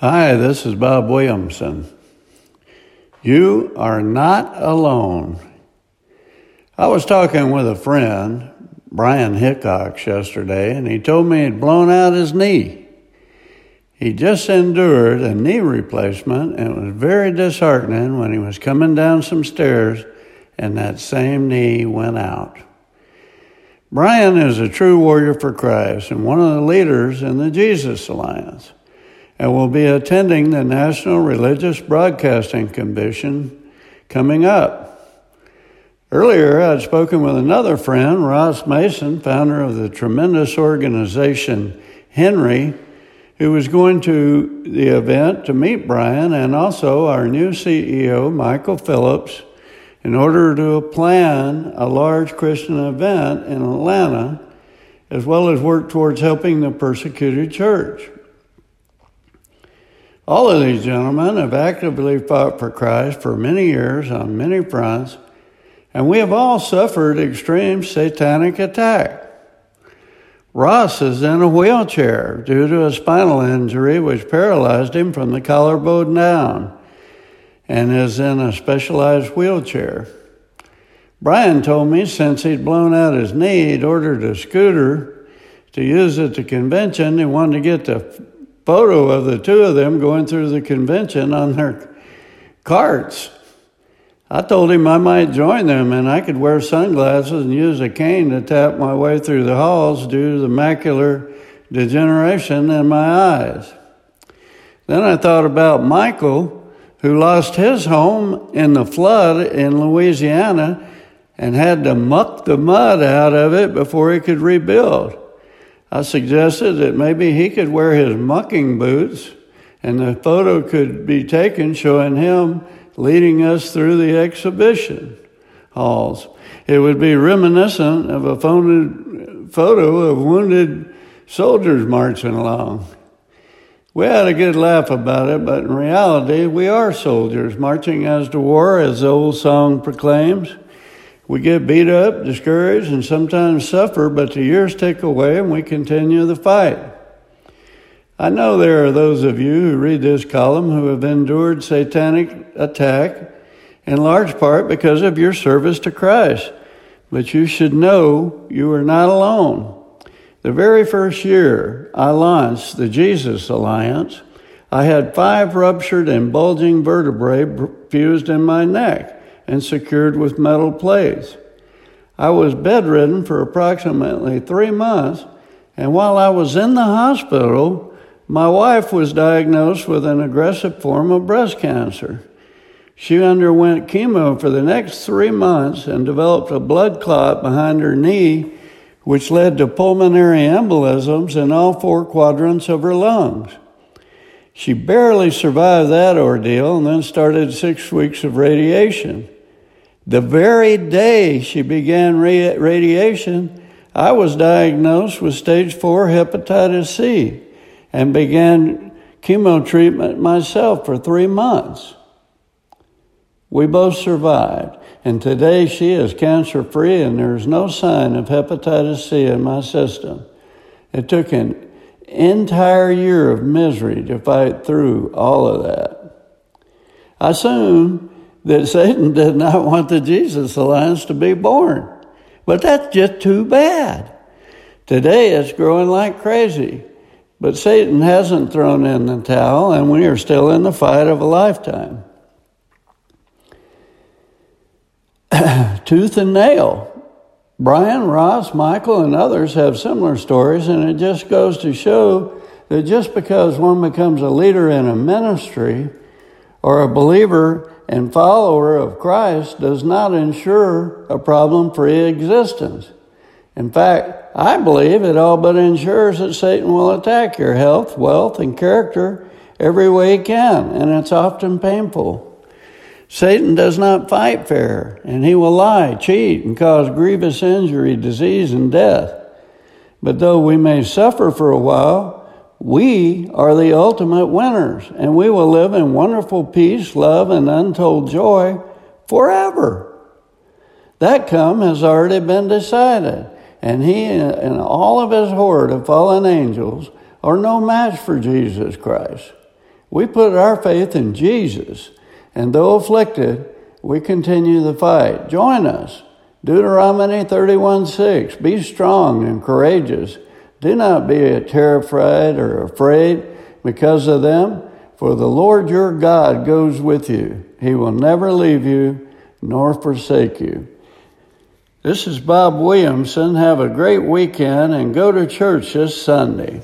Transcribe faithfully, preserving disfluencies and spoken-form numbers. Hi, this is Bob Williamson. You are not alone. I was talking with a friend, Brian Hickox, yesterday, and he told me he'd blown out his knee. He just endured a knee replacement, and it was very disheartening when he was coming down some stairs and that same knee went out. Brian is a true warrior for Christ and one of the leaders in the Jesus Alliance, and will be attending the National Religious Broadcasting Commission coming up. Earlier, I'd spoken with another friend, Ross Mason, founder of the tremendous organization Henry, who was going to the event to meet Brian and also our new C E O, Michael Phillips, in order to plan a large Christian event in Atlanta, as well as work towards helping the persecuted church. All of these gentlemen have actively fought for Christ for many years on many fronts, and we have all suffered extreme satanic attack. Ross is in a wheelchair due to a spinal injury which paralyzed him from the collarbone down, and is in a specialized wheelchair. Brian told me since he'd blown out his knee, he'd ordered a scooter to use at the convention. He wanted to get the photo of the two of them going through the convention on their carts. I told him I might join them and I could wear sunglasses and use a cane to tap my way through the halls due to the macular degeneration in my eyes. Then I thought about Michael, who lost his home in the flood in Louisiana and had to muck the mud out of it before he could rebuild. I suggested that maybe he could wear his mucking boots and the photo could be taken showing him leading us through the exhibition halls. It would be reminiscent of a photo of wounded soldiers marching along. We had a good laugh about it, but in reality, we are soldiers marching as to war, as the old song proclaims. We get beat up, discouraged, and sometimes suffer, but the years tick away and we continue the fight. I know there are those of you who read this column who have endured satanic attack in large part because of your service to Christ, but you should know you are not alone. The very first year I launched the Jesus Alliance, I had five ruptured and bulging vertebrae fused in my neck and secured with metal plates. I was bedridden for approximately three months, and while I was in the hospital, my wife was diagnosed with an aggressive form of breast cancer. She underwent chemo for the next three months and developed a blood clot behind her knee, which led to pulmonary embolisms in all four quadrants of her lungs. She barely survived that ordeal and then started six weeks of radiation. The very day she began ra- radiation, I was diagnosed with stage four hepatitis C, and began chemo treatment myself for three months. We both survived, and today she is cancer-free and there's no sign of hepatitis C in my system. It took an entire year of misery to fight through all of that. I assume that Satan did not want the Jesus Alliance to be born, but that's just too bad. Today it's growing like crazy. But Satan hasn't thrown in the towel, and we are still in the fight of a lifetime. Tooth and nail. Brian, Ross, Michael, and others have similar stories, and it just goes to show that just because one becomes a leader in a ministry or a believer and follower of Christ does not ensure a problem-free existence. In fact, I believe it all but ensures that Satan will attack your health, wealth, and character every way he can, and it's often painful. Satan does not fight fair, and he will lie, cheat, and cause grievous injury, disease, and death. But though we may suffer for a while, we are the ultimate winners, and we will live in wonderful peace, love, and untold joy forever. That come has already been decided. And he and all of his horde of fallen angels are no match for Jesus Christ. We put our faith in Jesus, and though afflicted, we continue the fight. Join us. Deuteronomy thirty-one six. Be strong and courageous. Do not be terrified or afraid because of them, for the Lord your God goes with you. He will never leave you nor forsake you. This is Bob Williamson. Have a great weekend and go to church this Sunday.